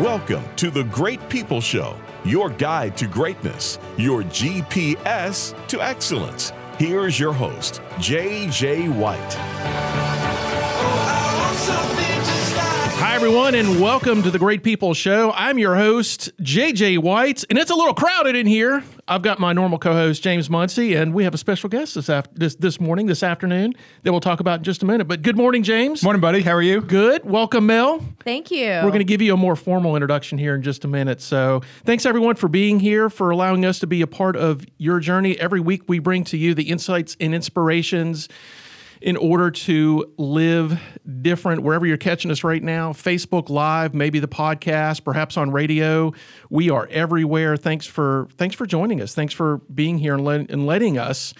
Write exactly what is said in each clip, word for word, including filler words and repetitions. Welcome to The Great People Show, your guide to greatness, your G P S to excellence. Here's your host, J J White. Hi, everyone, and welcome to The Great People Show. I'm your host, J J White, and it's a little crowded in here. I've got my normal co-host, James Muncy, and we have a special guest this, after, this this morning, this afternoon, that we'll talk about in just a minute. But good morning, James. Morning, buddy. How are you? Good. Welcome, Mel. Thank you. We're going to give you a more formal introduction here in just a minute. So thanks, everyone, for being here, for allowing us to be a part of your journey. Every week we bring to you the insights and inspirations in order to live different, wherever you're catching us right now, Facebook Live, maybe the podcast, perhaps on radio. We are everywhere. Thanks for thanks for joining us. Thanks for being here and, let, and letting us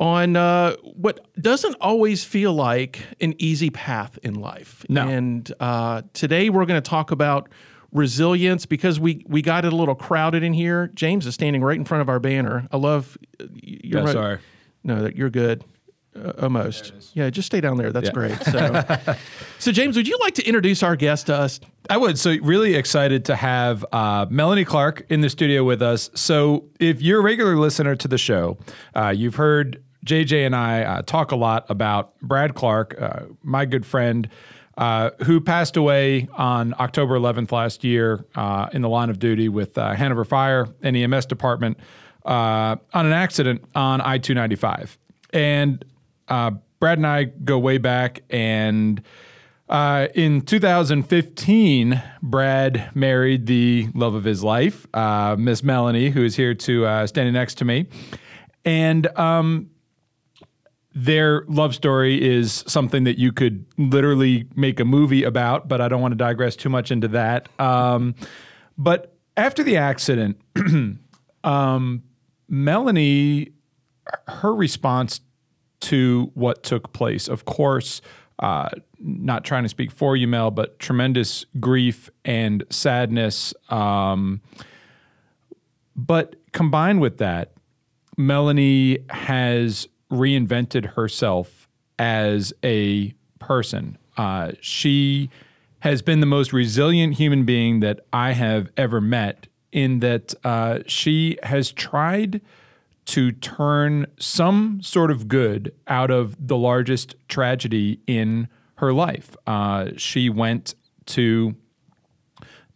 on uh, what doesn't always feel like an easy path in life. No. And uh, today we're going to talk about resilience, because we we got it a little crowded in here. James is standing right in front of our banner. I love... You're no, right. Sorry. No, you're good. Uh, almost. Yeah, just stay down there. That's yeah. great. So, so, James, would you like to introduce our guest to us? I would. So really excited to have uh, Melanie Clark in the studio with us. So if you're a regular listener to the show, uh, you've heard J J and I uh, talk a lot about Brad Clark, uh, my good friend, uh, who passed away on October eleventh last year uh, in the line of duty with uh, Hanover Fire and E M S Department uh, on an accident on I two ninety-five. And Uh, Brad and I go way back, and uh, in two thousand fifteen, Brad married the love of his life, uh, Miss Melanie, who is here to uh, standing next to me, and um, their love story is something that you could literally make a movie about, but I don't want to digress too much into that. Um, but after the accident, um, Melanie, her response to what took place. Of course, uh, not trying to speak for you, Mel, but tremendous grief and sadness. Um, but combined with that, Melanie has reinvented herself as a person. Uh, she has been the most resilient human being that I have ever met, in that uh, she has tried to turn some sort of good out of the largest tragedy in her life. Uh, she went to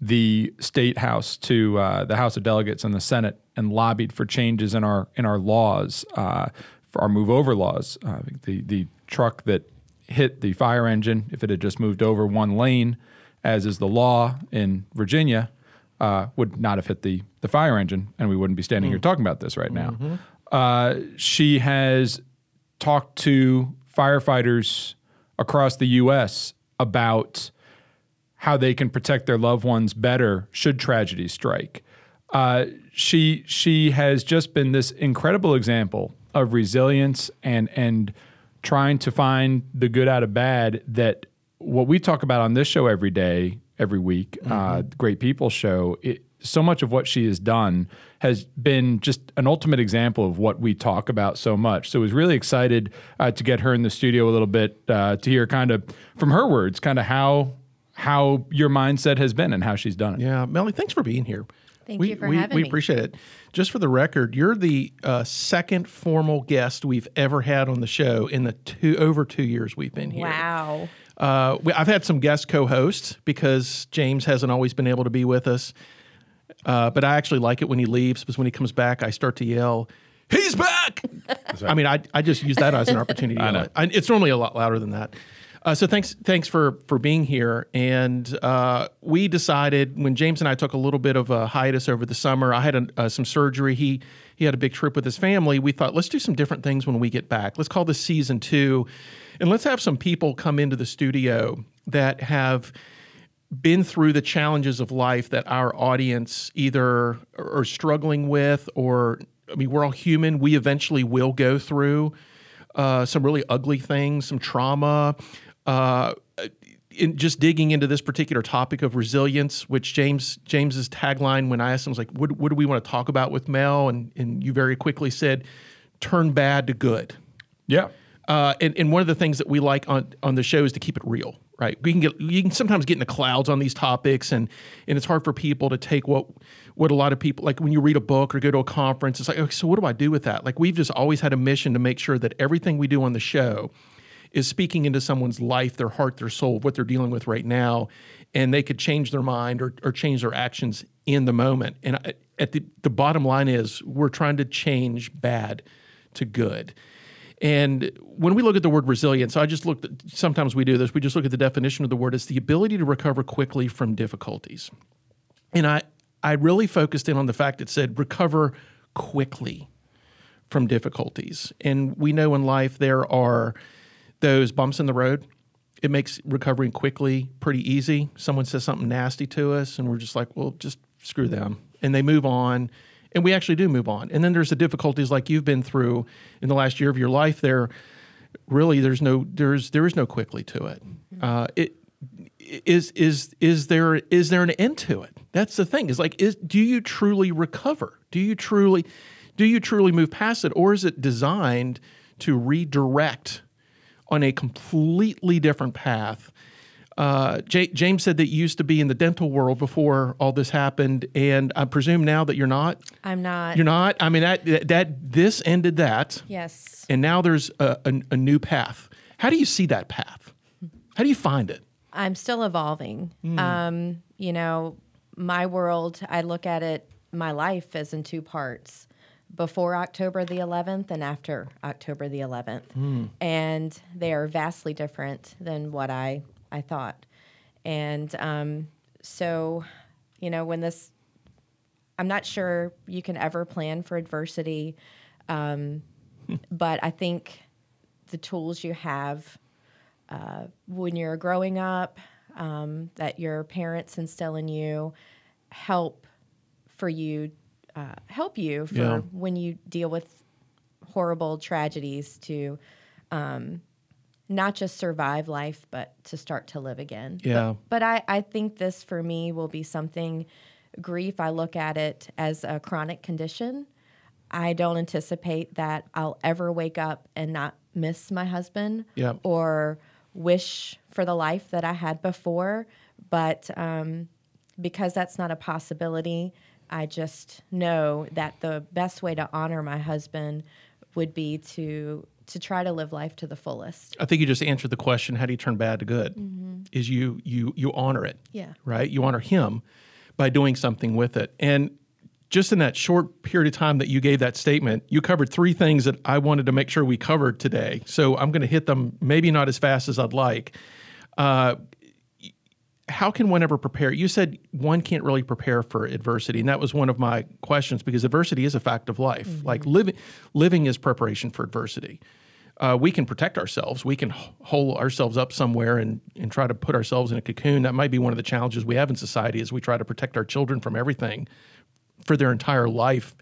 the State House, to uh, the House of Delegates and the Senate, and lobbied for changes in our in our laws, uh, for our move-over laws. Uh, the, the truck that hit the fire engine, if it had just moved over one lane, as is the law in Virginia, Uh, would not have hit the, the fire engine, and we wouldn't be standing mm. here talking about this right now. Mm-hmm. Uh, she has talked to firefighters across the U S about how they can protect their loved ones better should tragedy strike. Uh, she she has just been this incredible example of resilience and and trying to find the good out of bad, that what we talk about on this show every day, every week, mm-hmm. uh, Great People Show, it, so much of what she has done has been just an ultimate example of what we talk about so much. So I was really excited uh, to get her in the studio a little bit uh, to hear kind of, from her words, kind of how how your mindset has been and how she's done it. Yeah, Melanie, thanks for being here. Thank we, you for we, having we me. We appreciate it. Just for the record, you're the uh, second formal guest we've ever had on the show in the two over two years we've been here. Wow. Uh, we, I've had some guest co-hosts because James hasn't always been able to be with us. Uh, but I actually like it when he leaves, because when he comes back, I start to yell, "He's back!" Right. I mean, I I just use that as an opportunity. I know. I, it's normally a lot louder than that. Uh, so thanks thanks for, for being here. And uh, we decided, when James and I took a little bit of a hiatus over the summer, I had a, uh, some surgery. He he had a big trip with his family. We thought, let's do some different things when we get back. Let's call this season two. And let's have some people come into the studio that have been through the challenges of life that our audience either are struggling with, or, I mean, we're all human. We eventually will go through uh, some really ugly things, some trauma. Uh, in just digging into this particular topic of resilience, which James James's tagline, when I asked him, was like, what, what do we want to talk about with Mel? And, and you very quickly said, turn bad to good. Yeah. Uh, and, and one of the things that we like on, on the show is to keep it real. right? We can get you can sometimes get in the clouds on these topics, and and it's hard for people to take what what a lot of people, like when you read a book or go to a conference, it's like, okay, so what do I do with that? Like, we've just always had a mission to make sure that everything we do on the show is speaking into someone's life, their heart, their soul, what they're dealing with right now, and they could change their mind or, or change their actions in the moment. And I, at the, the bottom line is we're trying to change bad to good. And when we look at the word resilience, I just looked at, sometimes we do this, we just look at the definition of the word as the ability to recover quickly from difficulties. And I, I really focused in on the fact it said recover quickly from difficulties. And we know in life there are those bumps in the road. It makes recovering quickly pretty easy. Someone says something nasty to us and we're just like, well, just screw them. And they move on. And we actually do move on. And then there's the difficulties like you've been through in the last year of your life. There, really, there's no, there's, there is no quickly to it. Uh, it is, is, is there, is there an end to it? That's the thing. Is like, is do you truly recover? Do you truly, do you truly move past it, or is it designed to redirect on a completely different path? Uh, J- James said that you used to be in the dental world before all this happened, and I presume now that you're not. I'm not. You're not. I mean, that that this ended that. Yes. And now there's a, a, a new path. How do you see that path? How do you find it? I'm still evolving. Mm. Um, you know, my world, I look at it, my life is in two parts. Before October the eleventh and after October the eleventh. Mm. And they are vastly different than what I I thought. And um, so, you know, when this, I'm not sure you can ever plan for adversity, um, but I think the tools you have uh, when you're growing up, um, that your parents instill in you, help for you, uh, help you for yeah. when you deal with horrible tragedies to, um, not just survive life, but to start to live again. Yeah. But, but I, I think this for me will be something, grief, I look at it as a chronic condition. I don't anticipate that I'll ever wake up and not miss my husband yeah. or wish for the life that I had before. But um, because that's not a possibility, I just know that the best way to honor my husband would be to... to try to live life to the fullest. I think you just answered the question, how do you turn bad to good? Mm-hmm. Is you you you honor it, yeah, right? You honor him by doing something with it. And just in that short period of time that you gave that statement, you covered three things that I wanted to make sure we covered today. So I'm going to hit them, maybe not as fast as I'd like. Uh, how can one ever prepare? You said one can't really prepare for adversity, and that was one of my questions, because adversity is a fact of life. Mm-hmm. Like living, living is preparation for adversity. Uh, we can protect ourselves. We can hole ourselves up somewhere and, and try to put ourselves in a cocoon. That might be one of the challenges we have in society, is we try to protect our children from everything for their entire life,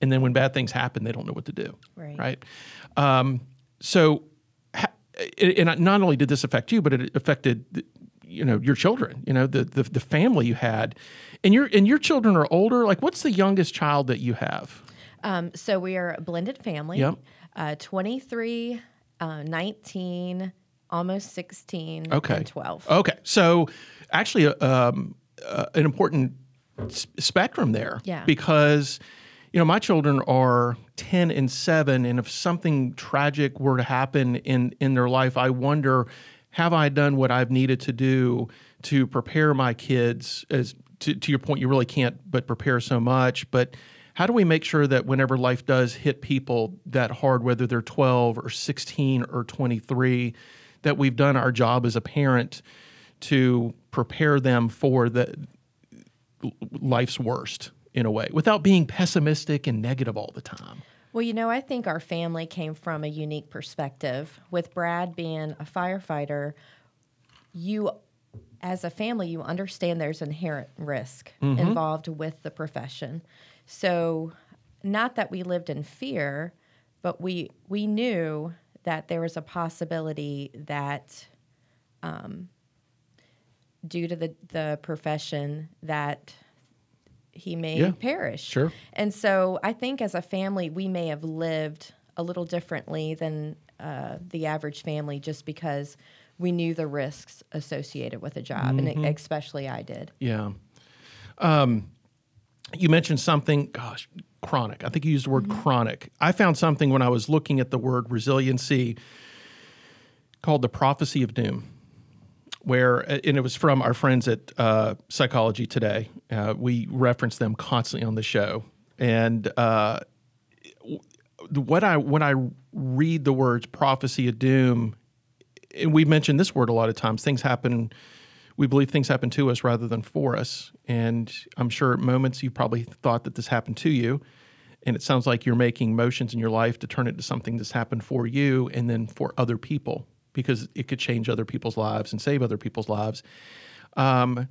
and then when bad things happen, they don't know what to do. Right. Right? Um, so, and not only did this affect you, but it affected the, you know, your children, you know, the, the, the family you had, and your, and your children are older. Like, what's the youngest child that you have? Um, so we are a blended family, yep. uh, twenty-three, uh, nineteen, almost sixteen, okay. and twelve. Okay. So actually, um, uh, an important s- spectrum there, yeah. because, you know, my children are ten and seven. And if something tragic were to happen in, in their life, I wonder, have I done what I've needed to do to prepare my kids? As to, to your point, you really can't but prepare so much. But how do we make sure that whenever life does hit people that hard, whether they're twelve or sixteen or twenty-three, that we've done our job as a parent to prepare them for the life's worst in a way, without being pessimistic and negative all the time? Well, you know, I think our family came from a unique perspective. With Brad being a firefighter, you, as a family, you understand there's inherent risk mm-hmm. involved with the profession. So not that we lived in fear, but we we knew that there was a possibility that um, due to the, the profession that he may yeah, perish. Sure. And so I think as a family, we may have lived a little differently than uh, the average family, just because we knew the risks associated with a job, mm-hmm. and it, especially I did. Yeah. Um, you mentioned something, gosh, chronic. I think you used the word mm-hmm. chronic. I found something when I was looking at the word resiliency called the prophecy of doom, where, and it was from our friends at uh, Psychology Today. Uh, we reference them constantly on the show. And uh, what I when I read the words prophecy of doom, and we mention this word a lot of times, things happen, we believe things happen to us rather than for us. And I'm sure at moments you probably thought that this happened to you. And it sounds like you're making motions in your life to turn it to something that's happened for you and then for other people, because it could change other people's lives and save other people's lives. Um,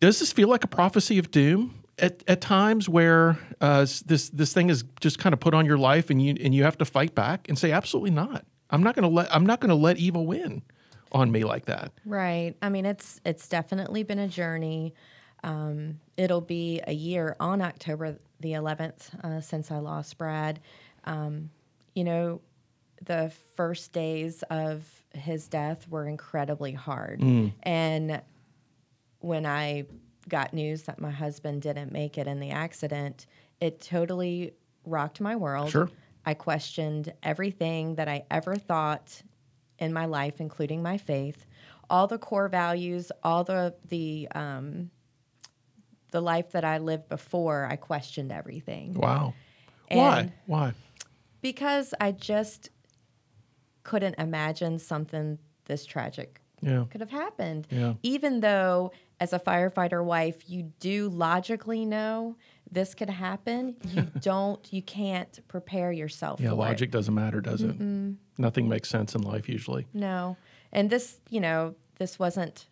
does this feel like a prophecy of doom at, at times where uh, this this thing is just kind of put on your life and you and you have to fight back and say, absolutely not. I'm not going to let I'm not going to let evil win on me like that. Right. I mean, it's it's definitely been a journey. Um, it'll be a year on October the eleventh uh, since I lost Brad. Um, you know, the first days of his death were incredibly hard. Mm. And when I got news that my husband didn't make it in the accident, it totally rocked my world. Sure. I questioned everything that I ever thought in my life, including my faith, all the core values, all the the um, the life that I lived before. I questioned everything. Wow. And why? Why? Because I just couldn't imagine something this tragic yeah. could have happened. Yeah. Even though, as a firefighter wife, you do logically know this could happen, you don't, you can't prepare yourself yeah, for it. Yeah, logic doesn't matter, does it? Mm-mm. Nothing makes sense in life usually. No. And this, you know, this wasn't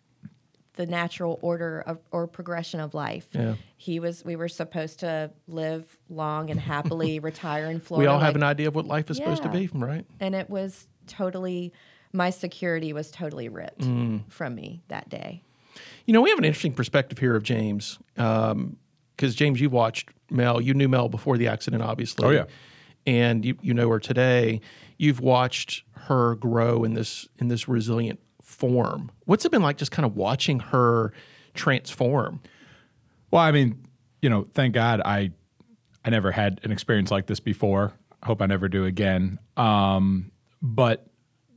the natural order of, or progression of life. Yeah. He was, we were supposed to live long and happily, retire in Florida. We all have like, an idea of what life is yeah. supposed to be, right? And it was totally, my security was totally ripped mm. from me that day. You know, we have an interesting perspective here of James. Um, Because, James, you watched Mel. You knew Mel before the accident, obviously. Oh, yeah. And you, you know her today. You've watched her grow in this in this resilient form. What's it been like just kind of watching her transform? Well, I mean, you know, thank God I I never had an experience like this before. I hope I never do again. Um, but,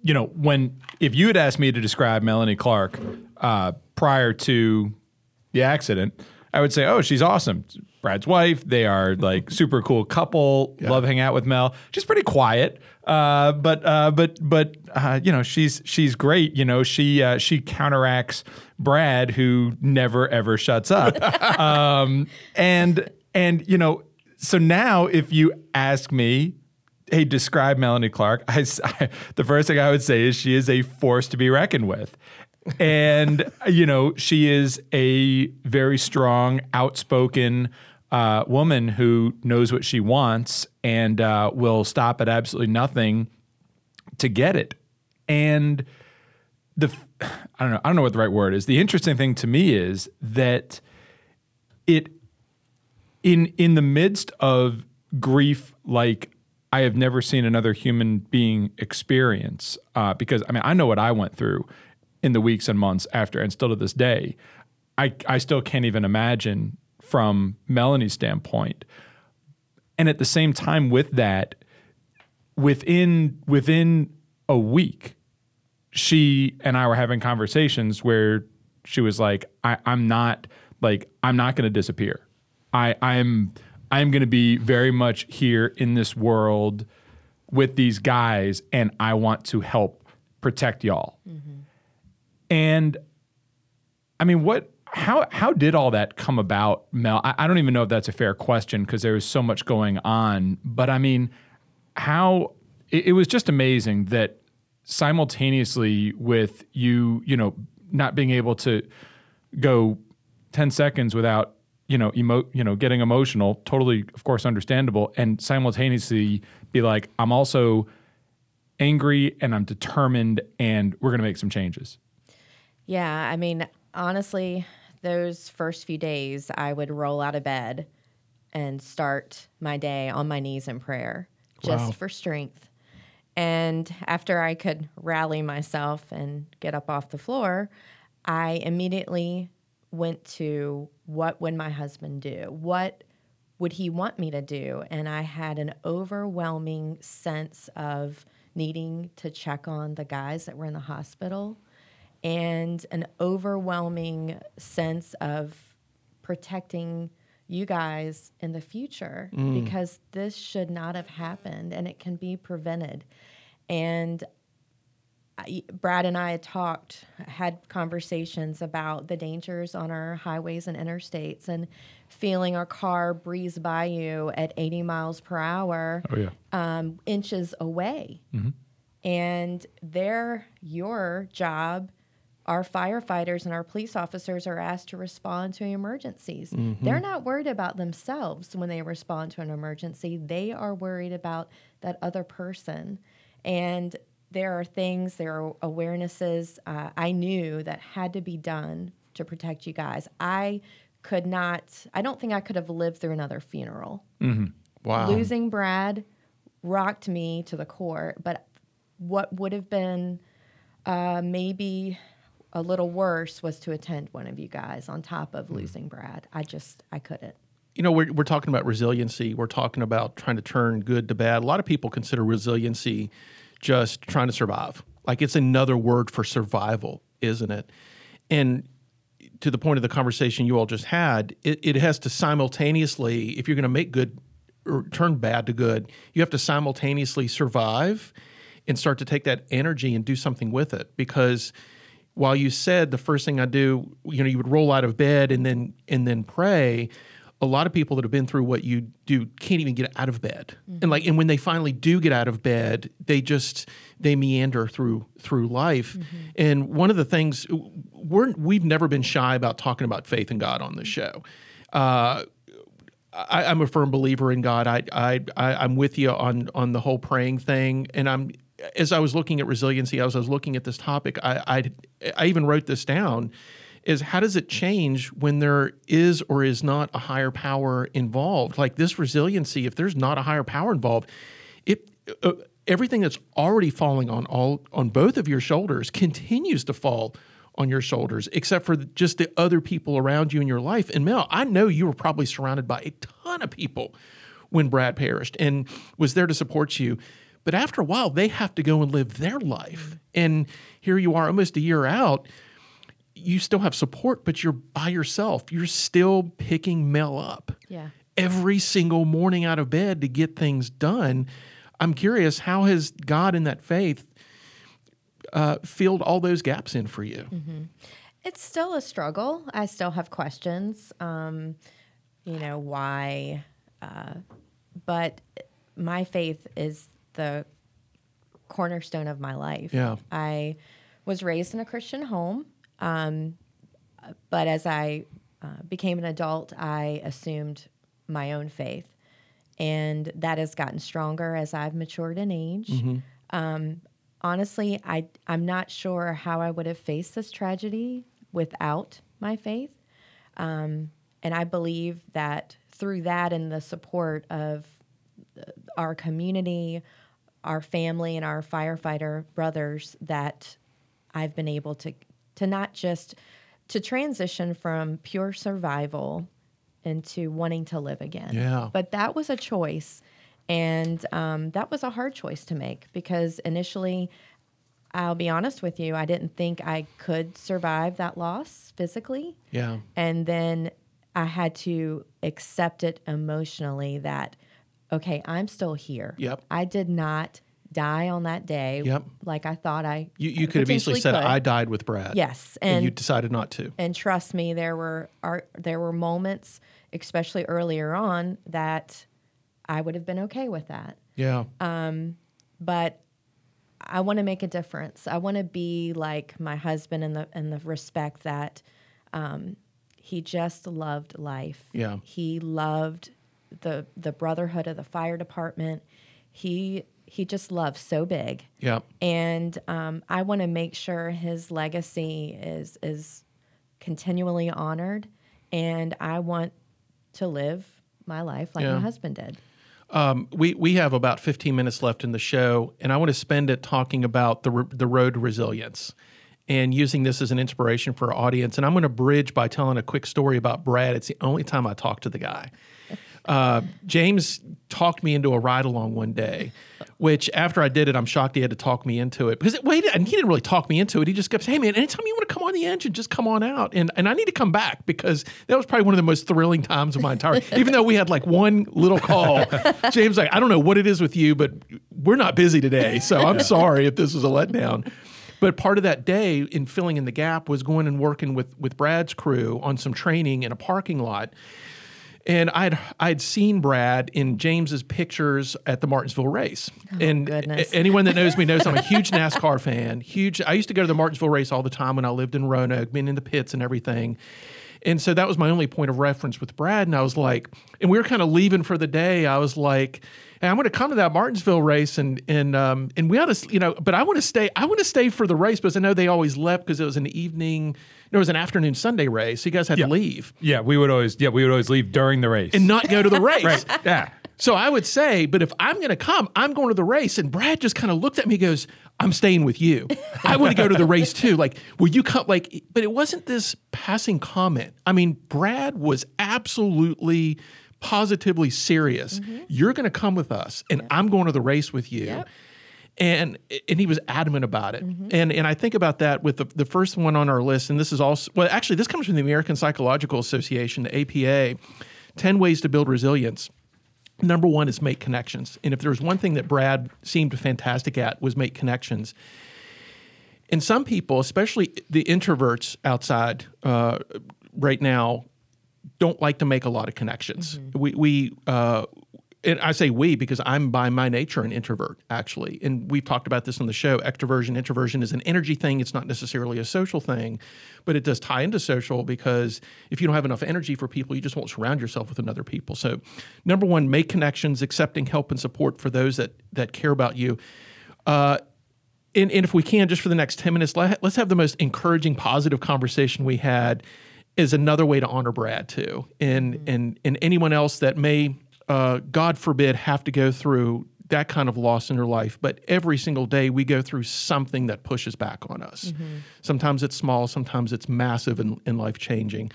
you know, when if you had asked me to describe Melanie Clark uh, prior to the accident— I would say, oh, she's awesome. Brad's wife. They are like super cool couple. Yeah. Love hanging out with Mel. She's pretty quiet, uh, but uh, but but uh, you know she's she's great. You know she uh, she counteracts Brad, who never ever shuts up. um, and and you know so now if you ask me, hey, describe Melanie Clark. I, I, the first thing I would say is she is a force to be reckoned with. And, you know, she is a very strong, outspoken uh, woman who knows what she wants and uh, will stop at absolutely nothing to get it. And the I don't know, I don't know what the right word is. The interesting thing to me is that it in in the midst of grief like I have never seen another human being experience uh, because, I mean, I know what I went through in the weeks and months after, and still to this day, I, I still can't even imagine from Melanie's standpoint. And at the same time with that, within within a week, she and I were having conversations where she was like, I, I'm not like I'm not gonna disappear. I, I'm I'm gonna be very much here in this world with these guys, and I want to help protect y'all. Mm-hmm. And I mean, what? How how did all that come about, Mel? I, I don't even know if that's a fair question because there was so much going on. But I mean, how? It, it was just amazing that simultaneously with you, you know, not being able to go ten seconds without, you know, emo, you know, getting emotional, totally, of course, understandable, and simultaneously be like, I'm also angry and I'm determined, and we're gonna make some changes. Yeah, I mean, honestly, those first few days, I would roll out of bed and start my day on my knees in prayer, just wow. for strength. And after I could rally myself and get up off the floor, I immediately went to what would my husband do? What would he want me to do? And I had an overwhelming sense of needing to check on the guys that were in the hospital and an overwhelming sense of protecting you guys in the future mm. because this should not have happened and it can be prevented. And I, Brad and I had talked, had conversations about the dangers on our highways and interstates and feeling our car breeze by you at eighty miles per hour, oh, yeah. um, inches away. Mm-hmm. And they're your job. Our firefighters and our police officers are asked to respond to emergencies. Mm-hmm. They're not worried about themselves when they respond to an emergency. They are worried about that other person. And there are things, there are awarenesses uh, I knew that had to be done to protect you guys. I could not, I don't think I could have lived through another funeral. Mm-hmm. Wow. Losing Brad rocked me to the core, but what would have been uh, maybe a little worse was to attend one of you guys on top of losing Brad. I just, I couldn't. You know, we're, we're talking about resiliency. We're talking about trying to turn good to bad. A lot of people consider resiliency just trying to survive. Like it's another word for survival, isn't it? And to the point of the conversation you all just had, it, it has to simultaneously, if you're going to make good or turn bad to good, you have to simultaneously survive and start to take that energy and do something with it. Because while you said the first thing I do, you know, you would roll out of bed and then and then pray, a lot of people that have been through what you do can't even get out of bed. Mm-hmm. And like and when they finally do get out of bed, they just they meander through through life. Mm-hmm. And one of the things we're we've never been shy about talking about faith in God on this show. Uh, I, I'm a firm believer in God. I I, I I'm with you on on the whole praying thing, and I'm. As I was looking at resiliency, as I was looking at this topic, I, I I even wrote this down, is how does it change when there is or is not a higher power involved? Like this resiliency, if there's not a higher power involved, it uh, everything that's already falling on all on both of your shoulders continues to fall on your shoulders, except for just the other people around you in your life. And Mel, I know you were probably surrounded by a ton of people when Brad perished and was there to support you. But after a while, they have to go and live their life. And here you are almost a year out. You still have support, but you're by yourself. You're still picking Mel up yeah. every single morning out of bed to get things done. I'm curious, how has God in that faith uh, filled all those gaps in for you? Mm-hmm. It's still a struggle. I still have questions, um, you know, why. Uh, but my faith is the cornerstone of my life. Yeah. I was raised in a Christian home, um, but as I uh, became an adult, I assumed my own faith, and that has gotten stronger as I've matured in age. Mm-hmm. Um, honestly, I, I'm not sure how I would have faced this tragedy without my faith, um, and I believe that through that and the support of our community, our family, and our firefighter brothers, that I've been able to to not just to transition from pure survival into wanting to live again. Yeah. But that was a choice, and um, that was a hard choice to make because initially, I'll be honest with you, I didn't think I could survive that loss physically. Yeah. And then I had to accept it emotionally that, okay, I'm still here. Yep. I did not die on that day yep. like I thought I You, you could have easily said, could. I died with Brad. Yes. And, and you decided not to. And trust me, there were are, there were moments, especially earlier on, that I would have been okay with that. Yeah. Um, but I want to make a difference. I want to be like my husband in the, in the respect that um, he just loved life. Yeah. He loved the the brotherhood of the fire department. He he just loves so big. Yeah. And um, I want to make sure his legacy is is continually honored, and I want to live my life like yeah. my husband did. Um, we we have about fifteen minutes left in the show, and I want to spend it talking about the the road to resilience and using this as an inspiration for our audience. And I'm going to bridge by telling a quick story about Brad. It's the only time I talk to the guy. Uh, James talked me into a ride-along one day, which after I did it, I'm shocked he had to talk me into it. Because it, well, he, didn't, he didn't really talk me into it. He just kept saying, hey, man, anytime you want to come on the engine, just come on out. And and I need to come back because that was probably one of the most thrilling times of my entire even though we had like one little call. James like, I don't know what it is with you, but we're not busy today. So I'm sorry if this was a letdown. But part of that day in filling in the gap was going and working with with Brad's crew on some training in a parking lot. And I'd I'd seen Brad in James's pictures at the Martinsville race. Oh, and goodness. Anyone that knows me knows I'm a huge NASCAR fan. Huge. I used to go to the Martinsville race all the time when I lived in Roanoke, being in the pits and everything. And so that was my only point of reference with Brad. And I was like, and we were kind of leaving for the day. I was like, hey, I'm going to come to that Martinsville race, and and um and we ought to, you know, but I want to stay. I want to stay for the race because I know they always left because it was an evening. It was an afternoon Sunday race. So you guys had yeah. to leave. Yeah, we would always. Yeah, we would always leave during the race and not go to the race. Right. Yeah. So I would say, but if I'm going to come, I'm going to the race. And Brad just kind of looked at me, and goes, I'm staying with you. I want to go to the race too. Like, will you come? Like, but it wasn't this passing comment. I mean, Brad was absolutely, positively serious. Mm-hmm. You're going to come with us, and yeah. I'm going to the race with you. Yep. And and he was adamant about it. Mm-hmm. And and I think about that with the, the first one on our list, and this is also, well, actually, this comes from the American Psychological Association, the A P A, ten ways to build resilience. Number one is make connections. And if there was one thing that Brad seemed fantastic at was make connections. And some people, especially the introverts outside uh, right now, don't like to make a lot of connections. Mm-hmm. We, we uh, and I say we because I'm by my nature an introvert, actually. And we've talked about this on the show. Extroversion, introversion is an energy thing. It's not necessarily a social thing, but it does tie into social because if you don't have enough energy for people, you just won't surround yourself with another people. So number one, make connections, accepting help and support for those that that care about you. Uh, and, and if we can, just for the next ten minutes, let, let's have the most encouraging, positive conversation we had is another way to honor Brad too. And mm-hmm. and and anyone else that may... Uh, God forbid, have to go through that kind of loss in your life. But every single day we go through something that pushes back on us. Mm-hmm. Sometimes it's small, sometimes it's massive and, and life-changing.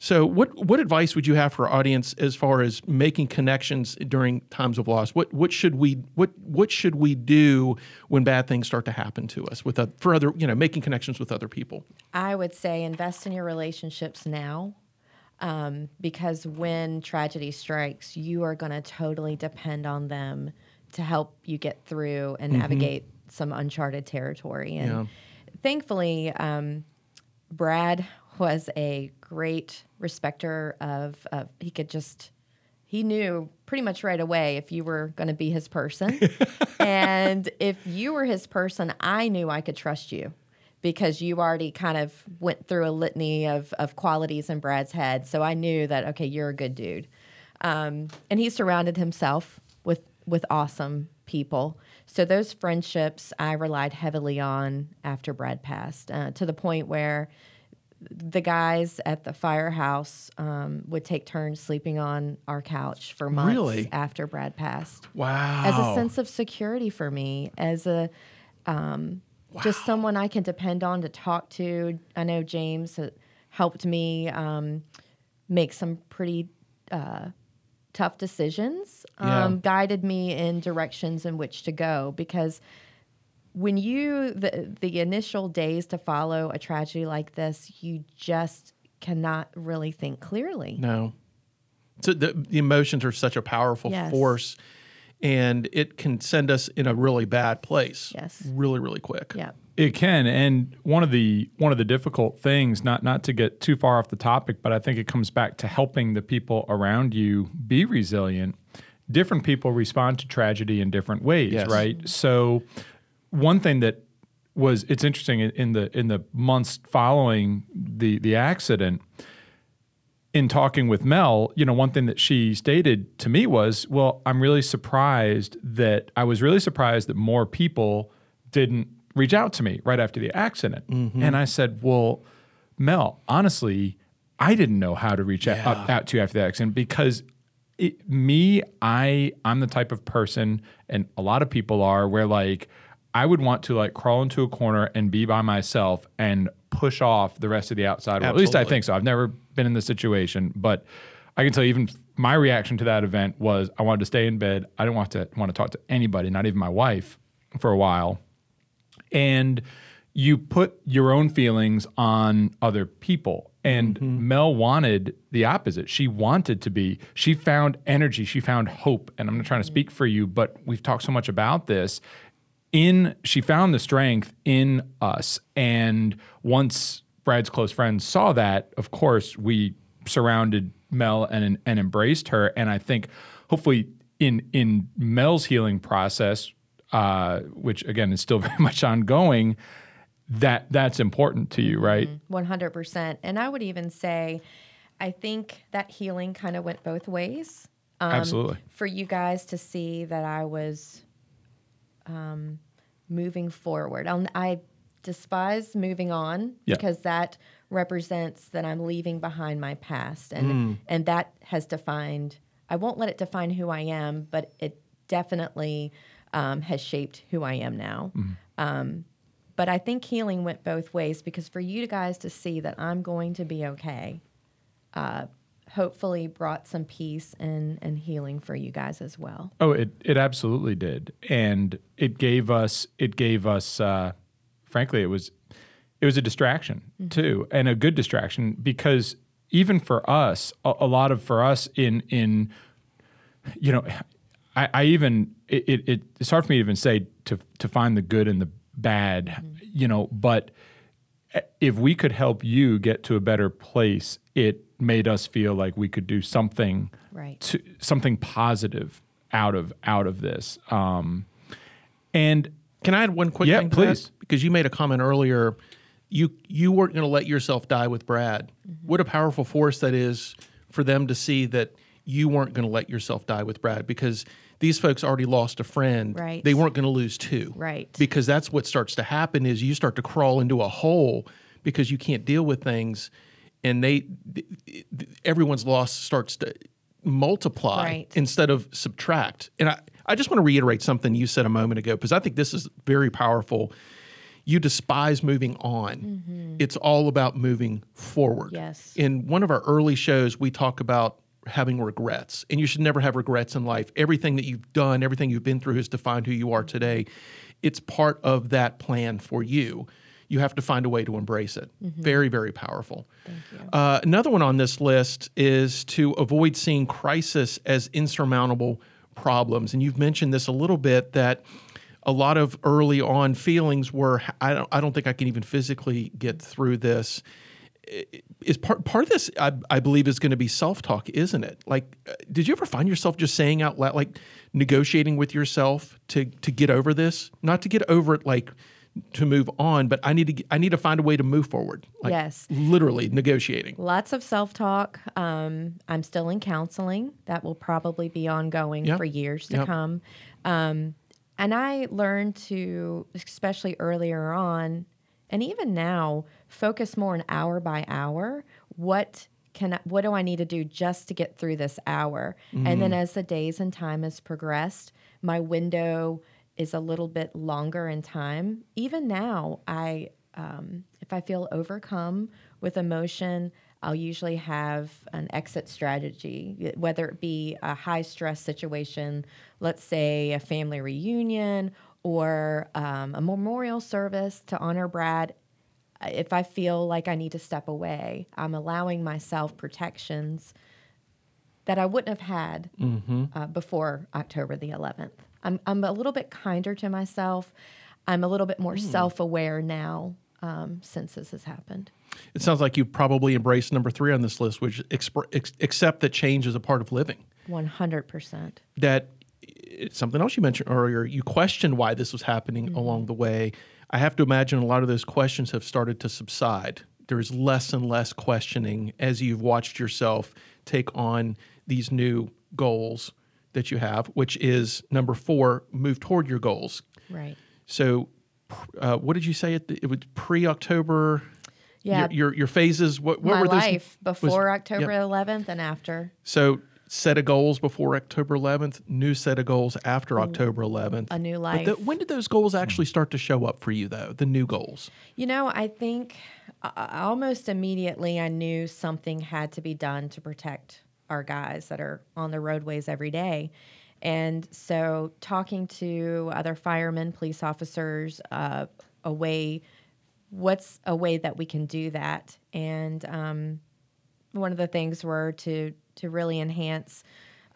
So what what advice would you have for our audience as far as making connections during times of loss? What what should we what what should we do when bad things start to happen to us with a, for other, you know, making connections with other people? I would say invest in your relationships now. Um, because when tragedy strikes, you are going to totally depend on them to help you get through and mm-hmm. navigate some uncharted territory. And yeah. thankfully, um, Brad was a great respecter of, of, he could just, he knew pretty much right away if you were going to be his person. And if you were his person, I knew I could trust you. Because you already kind of went through a litany of, of qualities in Brad's head. So I knew that, okay, you're a good dude. Um, and he surrounded himself with, with awesome people. So those friendships I relied heavily on after Brad passed, uh, to the point where the guys at the firehouse um, would take turns sleeping on our couch for months Really? After Brad passed. Wow. As a sense of security for me, as a... Um, Wow. Just someone I can depend on to talk to. I know James helped me um, make some pretty uh, tough decisions, um, yeah. guided me in directions in which to go. Because when you, the, the initial days to follow a tragedy like this, you just cannot really think clearly. No. So the, the emotions are such a powerful yes. force. And it can send us in a really bad place. Yes. Really, really quick. Yeah. It can. And one of the one of the difficult things, not not to get too far off the topic, but I think it comes back to helping the people around you be resilient. Different people respond to tragedy in different ways, yes. right? So one thing that was it's interesting in the in the months following the the accident. In talking with Mel, you know, one thing that she stated to me was, well, I'm really surprised that I was really surprised that more people didn't reach out to me right after the accident. Mm-hmm. And I said, well, Mel, honestly, I didn't know how to reach yeah. out, out to you after the accident because it, me, I, I'm the type of person, and a lot of people are, where like I would want to like crawl into a corner and be by myself and push off the rest of the outside world. At least I think so. I've never been in this situation, but I can tell you even my reaction to that event was I wanted to stay in bed. I didn't want to want to talk to anybody, not even my wife, for a while. And you put your own feelings on other people. And mm-hmm. Mel wanted the opposite. She wanted to be, she found energy, she found hope. And I'm not trying to speak for you, but we've talked so much about this. In she found the strength in us. And once Brad's close friends saw that, of course, we surrounded Mel and and embraced her. And I think hopefully in in Mel's healing process, uh, which again is still very much ongoing, that that's important to you, right? one hundred percent. And I would even say, I think that healing kind of went both ways. Um, Absolutely. For you guys to see that I was um, moving forward. I'll, I despise moving on yeah. because that represents that I'm leaving behind my past. And, mm. and that has defined, I won't let it define who I am, but it definitely um, has shaped who I am now. Mm. Um But I think healing went both ways, because for you guys to see that I'm going to be okay, uh, hopefully brought some peace and, and healing for you guys as well. Oh, it it absolutely did, and it gave us it gave us. Uh, frankly, it was it was a distraction mm-hmm. too, and a good distraction, because even for us, a, a lot of for us in in, you know, I, I even it, it, it it's hard for me to even say to to find the good and the bad, you know, but if we could help you get to a better place, it made us feel like we could do something, right? To, something positive out of out of this. Um, and can I add one quick yeah, thing? Please, because you made a comment earlier, you you weren't going to let yourself die with Brad. Mm-hmm. What a powerful force that is for them to see that you weren't going to let yourself die with Brad, because these folks already lost a friend. Right. They weren't going to lose two. Right. Because that's what starts to happen is you start to crawl into a hole because you can't deal with things, and they everyone's loss starts to multiply right. instead of subtract. And I, I just want to reiterate something you said a moment ago, because I think this is very powerful. You despise moving on. Mm-hmm. It's all about moving forward. Yes. In one of our early shows, we talk about having regrets, and you should never have regrets in life. Everything that you've done, everything you've been through has defined who you are today. It's part of that plan for you. You have to find a way to embrace it. Mm-hmm. Very, very powerful. Thank you. Uh, another one on this list is to avoid seeing crisis as insurmountable problems. And you've mentioned this a little bit, that a lot of early on feelings were, I don't, I don't think I can even physically get through this. Is part part of this, I, I believe, is going to be self-talk, isn't it? Like, did you ever find yourself just saying out loud, like negotiating with yourself to to get over this, not to get over it, like to move on, but I need to I need to find a way to move forward. Like, yes, literally negotiating. Lots of self-talk. Um, I'm still in counseling. That will probably be ongoing yep. for years to yep. come. Um, and I learned to, especially earlier on, and even now, focus more on hour by hour. What can I, what do I need to do just to get through this hour? Mm-hmm. And then as the days and time has progressed, my window is a little bit longer in time. Even now, I um, if I feel overcome with emotion, I'll usually have an exit strategy, whether it be a high stress situation, let's say a family reunion or um, a memorial service to honor Brad. If I feel like I need to step away, I'm allowing myself protections that I wouldn't have had mm-hmm. uh, before October the eleventh. I'm I'm a little bit kinder to myself. I'm a little bit more mm. self-aware now um, since this has happened. It sounds like you probably embraced number three on this list, which exp- ex- accept that change is a part of living. one hundred percent. That something else you mentioned earlier, you questioned why this was happening mm-hmm. along the way. I have to imagine a lot of those questions have started to subside. There is less and less questioning as you've watched yourself take on these new goals that you have, which is number four, move toward your goals. Right. So uh, what did you say? At the, it was pre-October? Yeah. Your your, your phases? What, what My were those? My life before was, October yeah. eleventh and after. So set of goals before October eleventh, new set of goals after October eleventh. A new life. But the, when did those goals actually start to show up for you, though, the new goals? You know, I think uh, almost immediately I knew something had to be done to protect our guys that are on the roadways every day. And so talking to other firemen, police officers, uh, a way, what's a way that we can do that? And um, one of the things were to to really enhance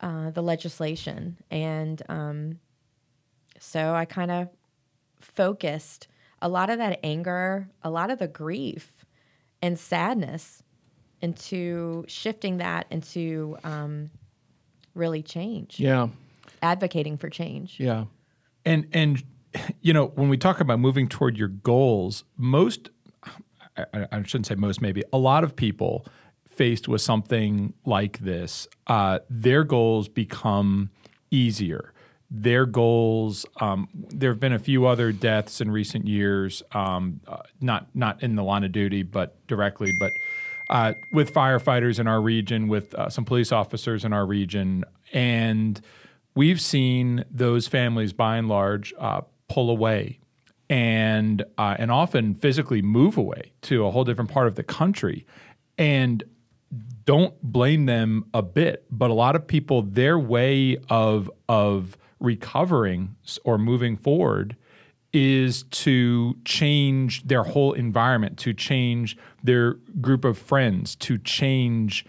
uh, the legislation. And um, so I kind of focused a lot of that anger, a lot of the grief and sadness into shifting that into um, really change. Yeah. Advocating for change. Yeah. And, and you know, when we talk about moving toward your goals, most, I, I shouldn't say most, maybe a lot of people faced with something like this, uh, their goals become easier. Their goals, um, there have been a few other deaths in recent years, um, uh, not not in the line of duty, but directly, but uh, with firefighters in our region, with uh, some police officers in our region. And we've seen those families, by and large, uh, pull away and uh, and often physically move away to a whole different part of the country. And don't blame them a bit, but a lot of people, their way of of recovering or moving forward is to change their whole environment, to change their group of friends, to change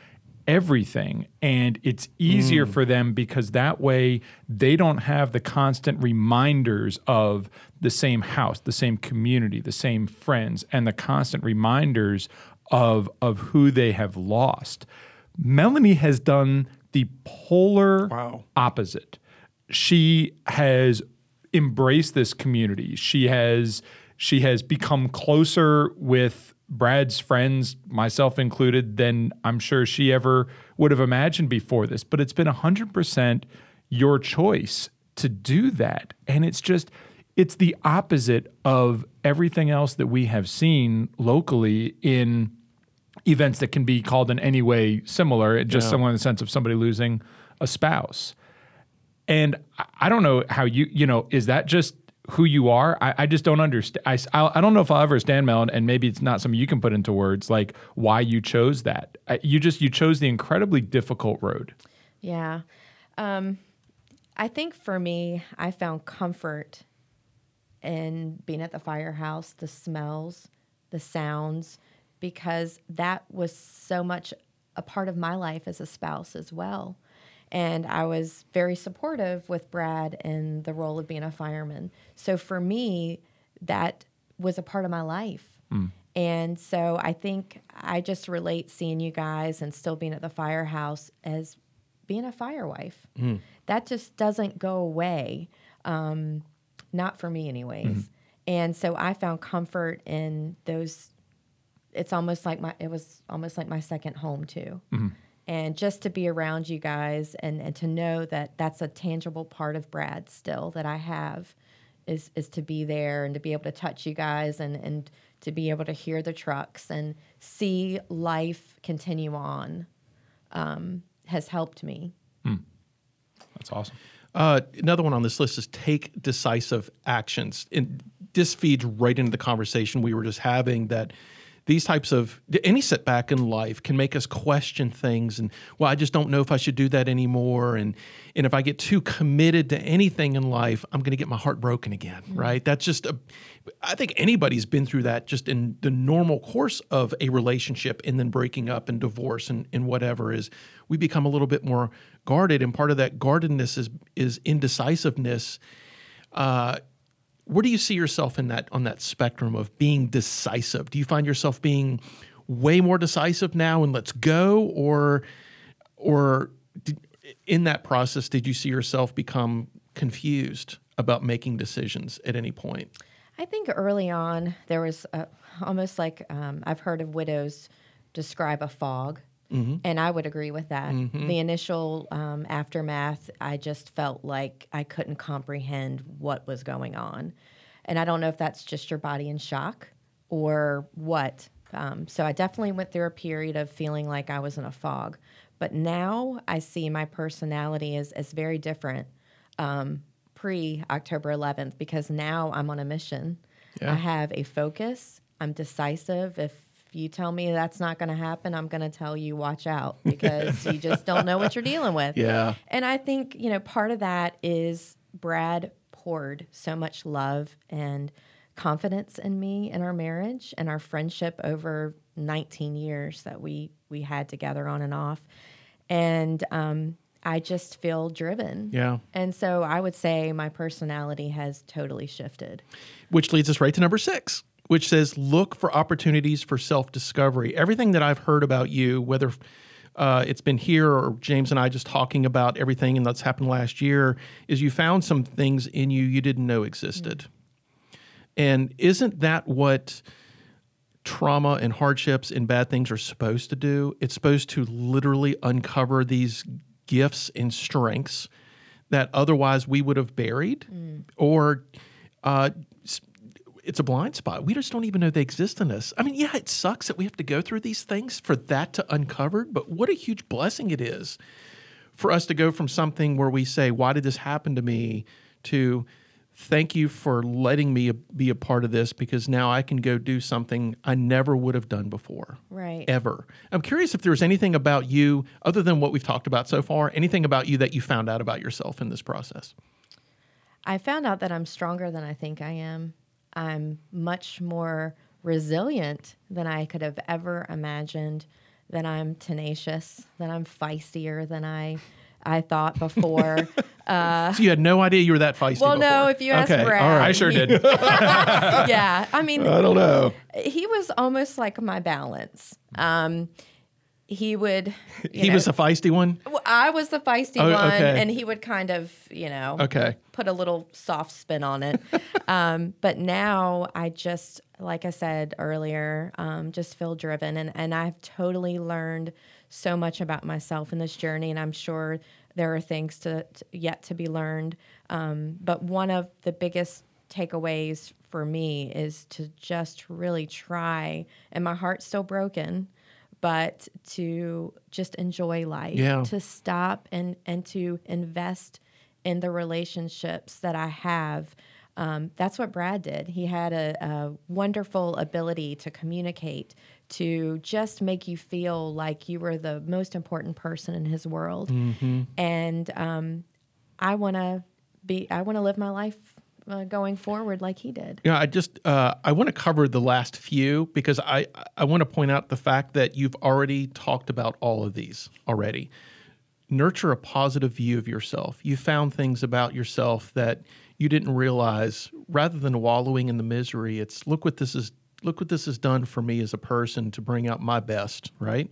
everything. And it's easier mm. for them because that way they don't have the constant reminders of the same house, the same community, the same friends, and the constant reminders of of who they have lost. Melanie has done the polar wow. opposite. She has embraced this community. She has she has become closer with Brad's friends, myself included, than I'm sure she ever would have imagined before this. But it's been one hundred percent your choice to do that. And it's just, it's the opposite of everything else that we have seen locally in events that can be called in any way similar, just yeah. similar in the sense of somebody losing a spouse. And I don't know how you, you know, is that just who you are? I, I just don't understand. I, I, I don't know if I'll ever stand, Mel, and maybe it's not something you can put into words, like why you chose that. You just, you chose the incredibly difficult road. Yeah. Um, I think for me, I found comfort and being at the firehouse, the smells, the sounds, because that was so much a part of my life as a spouse as well. And I was very supportive with Brad and the role of being a fireman. So for me, that was a part of my life. Mm. And so I think I just relate seeing you guys and still being at the firehouse as being a firewife. Mm. That just doesn't go away. Um, Not for me anyways. Mm-hmm. And so I found comfort in those. It's almost like my, it was almost like my second home too. Mm-hmm. And just to be around you guys and, and to know that that's a tangible part of Brad still that I have is, is to be there and to be able to touch you guys and, and to be able to hear the trucks and see life continue on um, has helped me. Mm. That's awesome. Uh, another one on this list is take decisive actions. And this feeds right into the conversation we were just having that these types of – any setback in life can make us question things and, well, I just don't know if I should do that anymore. And and if I get too committed to anything in life, I'm going to get my heart broken again, mm-hmm. right? That's just – I think anybody's been through that just in the normal course of a relationship and then breaking up and divorce and, and whatever is we become a little bit more guarded. And part of that guardedness is is indecisiveness. Uh Where do you see yourself in that on that spectrum of being decisive? Do you find yourself being way more decisive now and let's go, or or did, in that process, did you see yourself become confused about making decisions at any point? I think early on there was a, almost like um, I've heard of widows describe a fog, mm-hmm. and I would agree with that. Mm-hmm. The initial um, aftermath, I just felt like I couldn't comprehend what was going on. And I don't know if that's just your body in shock or what. Um, so I definitely went through a period of feeling like I was in a fog. But now I see my personality as, as very different um, pre-October eleventh, because now I'm on a mission. Yeah. I have a focus. I'm decisive. If you tell me that's not going to happen, I'm going to tell you, watch out, because you just don't know what you're dealing with. Yeah. And I think, you know, part of that is Brad poured so much love and confidence in me and our marriage and our friendship over nineteen years that we, we had together on and off. And um, I just feel driven. Yeah. And so I would say my personality has totally shifted. Which leads us right to number six, which says look for opportunities for self-discovery. Everything that I've heard about you, whether uh, it's been here or James and I just talking about everything and that's happened last year, is you found some things in you you didn't know existed. Mm-hmm. And isn't that what trauma and hardships and bad things are supposed to do? It's supposed to literally uncover these gifts and strengths that otherwise we would have buried, mm. or uh, it's a blind spot. We just don't even know they exist in us. I mean, yeah, it sucks that we have to go through these things for that to uncover, but what a huge blessing it is for us to go from something where we say, why did this happen to me, to thank you for letting me be a part of this, because now I can go do something I never would have done before. Right. Ever. I'm curious if there's anything about you, other than what we've talked about so far, anything about you that you found out about yourself in this process. I found out that I'm stronger than I think I am. I'm much more resilient than I could have ever imagined, that I'm tenacious, that I'm feistier than I I thought before. Uh, so you had no idea you were that feisty well, before? Well, no, if you ask okay, Brad. All right. I sure he, did. Yeah. I mean, I don't know. He was almost like my balance. Um, he would. You he know, was the feisty one? I was the feisty oh, one, okay. And he would kind of, you know, okay. put a little soft spin on it. um, but now I just, like I said earlier, um, just feel driven. And, and I've totally learned so much about myself in this journey, and I'm sure there are things to, to yet to be learned. Um, but one of the biggest takeaways for me is to just really try, and my heart's still broken, but to just enjoy life, yeah. to stop and, and to invest in the relationships that I have. Um, that's what Brad did. He had a, a wonderful ability to communicate, to just make you feel like you were the most important person in his world. Mm-hmm. And um, I want to be, I want to live my life uh, going forward like he did. Yeah, I just, uh, I want to cover the last few, because I, I want to point out the fact that you've already talked about all of these already. Nurture a positive view of yourself. You found things about yourself that you didn't realize. Rather than wallowing in the misery, it's look what this is Look what this has done for me as a person to bring out my best, right?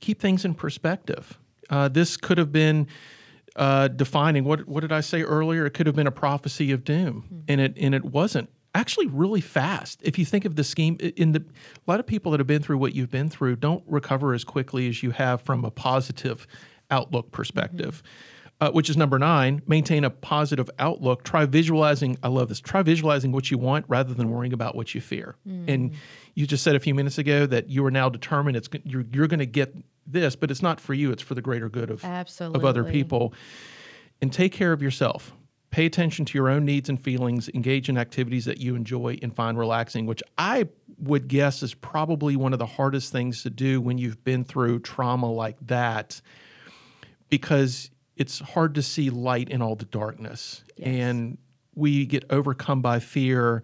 Keep things in perspective. Uh, this could have been uh, defining, what what did I say earlier? It could have been a prophecy of doom, mm-hmm. and it and it wasn't. Actually really fast. If you think of the scheme, in the, a lot of people that have been through what you've been through don't recover as quickly as you have from a positive outlook perspective. Mm-hmm. Uh, which is number nine, maintain a positive outlook. Try visualizing, I love this, try visualizing what you want rather than worrying about what you fear. Mm. And you just said a few minutes ago that you are now determined it's you're, you're going to get this, but it's not for you. It's for the greater good of, of other people. And take care of yourself. Pay attention to your own needs and feelings. Engage in activities that you enjoy and find relaxing, which I would guess is probably one of the hardest things to do when you've been through trauma like that, because it's hard to see light in all the darkness. Yes. And we get overcome by fear,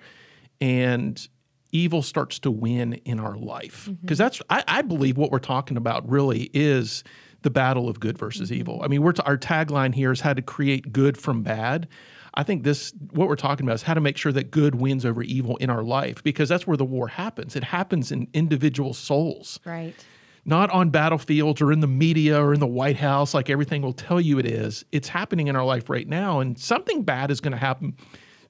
and evil starts to win in our life. Because mm-hmm. that's, I, I believe what we're talking about really is the battle of good versus mm-hmm. evil. I mean, we're t- our tagline here is how to create good from bad. I think this, what we're talking about is how to make sure that good wins over evil in our life, because that's where the war happens. It happens in individual souls. Right. Not on battlefields or in the media or in the White House, like everything will tell you it is. It's happening in our life right now, and something bad is going to happen.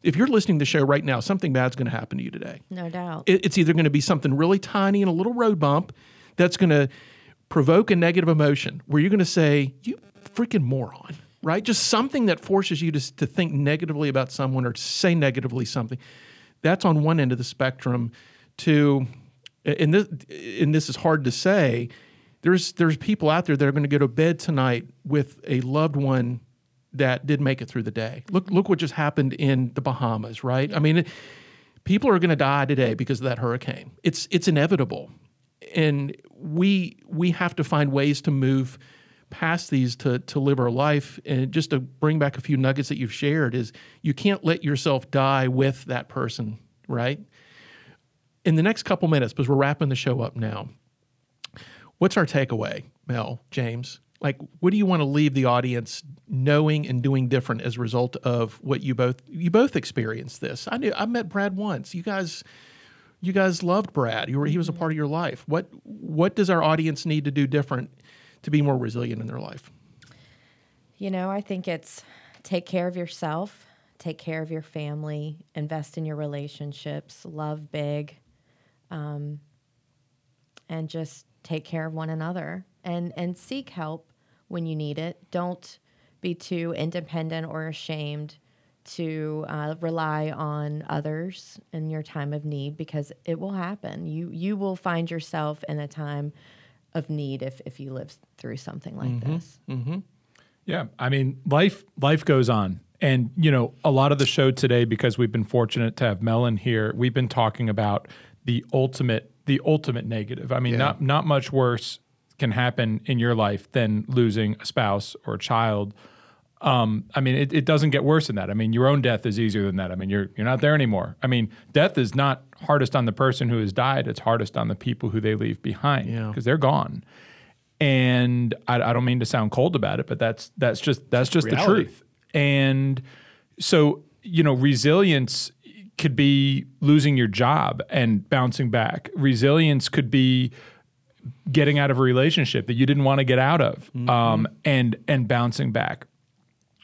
If you're listening to the show right now, something bad's going to happen to you today. No doubt. It's either going to be something really tiny and a little road bump that's going to provoke a negative emotion where you're going to say, you freaking moron, right? Just something that forces you to, to think negatively about someone or to say negatively something. That's on one end of the spectrum to... And this, and this is hard to say, there's there's people out there that are going to go to bed tonight with a loved one that did make it through the day. Look look what just happened in the Bahamas, right? I mean, it, people are going to die today because of that hurricane. It's it's inevitable, and we we have to find ways to move past these to to live our life. And just to bring back a few nuggets that you've shared is you can't let yourself die with that person, right? In the next couple minutes, because we're wrapping the show up now, what's our takeaway, Mel, James? Like, what do you want to leave the audience knowing and doing different as a result of what you both you both experienced this? I knew I met Brad once. You guys, you guys loved Brad. You were, he was a part of your life. What what does our audience need to do different to be more resilient in their life? You know, I think it's take care of yourself, take care of your family, invest in your relationships, love big, um, and just take care of one another, and and seek help when you need it. Don't be too independent or ashamed to uh, rely on others in your time of need, because it will happen. You you will find yourself in a time of need if if you live through something like mm-hmm. this. Mm-hmm. Yeah, I mean, life life goes on. And, you know, a lot of the show today, because we've been fortunate to have Melon here, we've been talking about the ultimate the ultimate negative. I mean, yeah. not not much worse can happen in your life than losing a spouse or a child. Um, I mean, it, it doesn't get worse than that. I mean, your own death is easier than that. I mean, you're you're not there anymore. I mean, death is not hardest on the person who has died. It's hardest on the people who they leave behind, because yeah. they're gone. And I, I don't mean to sound cold about it, but that's that's just that's just reality. The truth. And so, you know, resilience could be losing your job and bouncing back. Resilience could be getting out of a relationship that you didn't want to get out of, mm-hmm. um, and and bouncing back.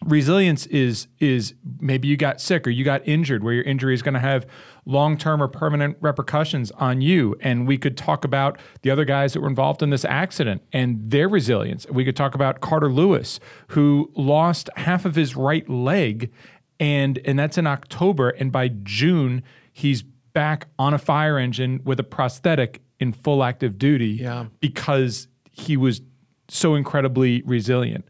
Resilience is is maybe you got sick or you got injured, where your injury is going to have long-term or permanent repercussions on you. And we could talk about the other guys that were involved in this accident and their resilience. We could talk about Carter Lewis, who lost half of his right leg, and and that's in October. And by June, he's back on a fire engine with a prosthetic in full active duty, yeah. because he was so incredibly resilient.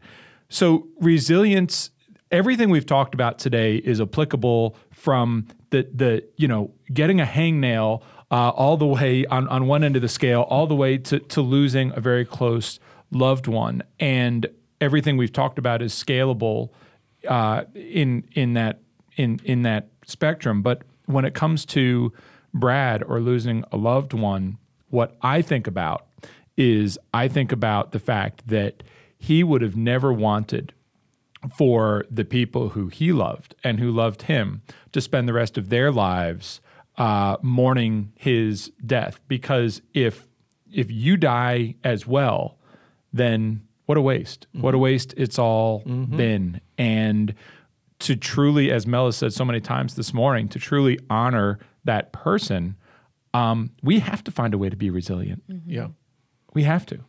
So resilience, everything we've talked about today is applicable from the, the you know, getting a hangnail uh, all the way on, on one end of the scale, all the way to, to losing a very close loved one. And everything we've talked about is scalable uh, in in that in in that spectrum. But when it comes to Brad or losing a loved one, what I think about is I think about the fact that he would have never wanted for the people who he loved and who loved him to spend the rest of their lives uh, mourning his death. Because if if you die as well, then what a waste. Mm-hmm. What a waste it's all mm-hmm. been. And to truly, as Mel has said so many times this morning, to truly honor that person, um, we have to find a way to be resilient. Mm-hmm. Yeah, we have to.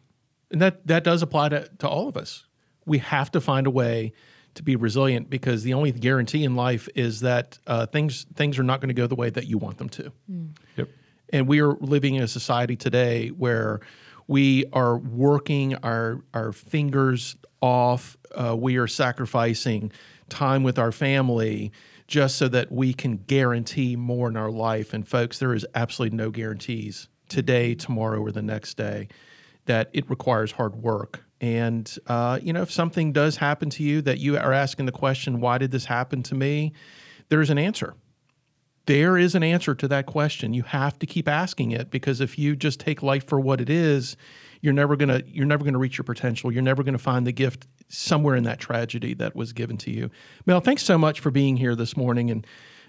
And that, that does apply to, to all of us. We have to find a way to be resilient, because the only guarantee in life is that uh, things things are not going to go the way that you want them to. Mm. Yep. And we are living in a society today where we are working our, our fingers off. Uh, we are sacrificing time with our family just so that we can guarantee more in our life. And folks, there is absolutely no guarantees today, tomorrow, or the next day. That it requires hard work. And, uh, you know, if something does happen to you that you are asking the question, why did this happen to me? There's an answer. There is an answer to that question. You have to keep asking it, because if you just take life for what it is, you're never going to you're never going to reach your potential. You're never going to find the gift somewhere in that tragedy that was given to you. Mel, thanks so much for being here this morning and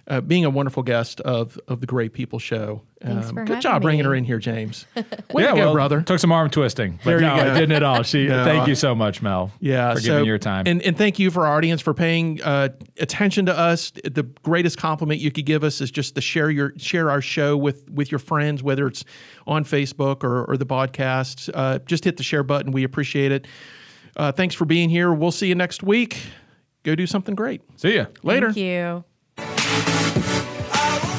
Uh, being a wonderful guest of of the Great People Show. Um, good job me. Bringing her in here, James. Way yeah, to go, well, brother. Took some arm twisting, but there no, I didn't at all. She, no. Thank you so much, Mel, yeah, for giving so, your time. And, and thank you for our audience for paying uh, attention to us. The greatest compliment you could give us is just to share your share our show with, with your friends, whether it's on Facebook or, or the podcast. Uh, just hit the share button. We appreciate it. Uh, thanks for being here. We'll see you next week. Go do something great. See ya. Later. Thank you.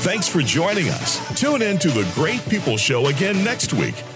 Thanks for joining us. Tune in to The Great People Show again next week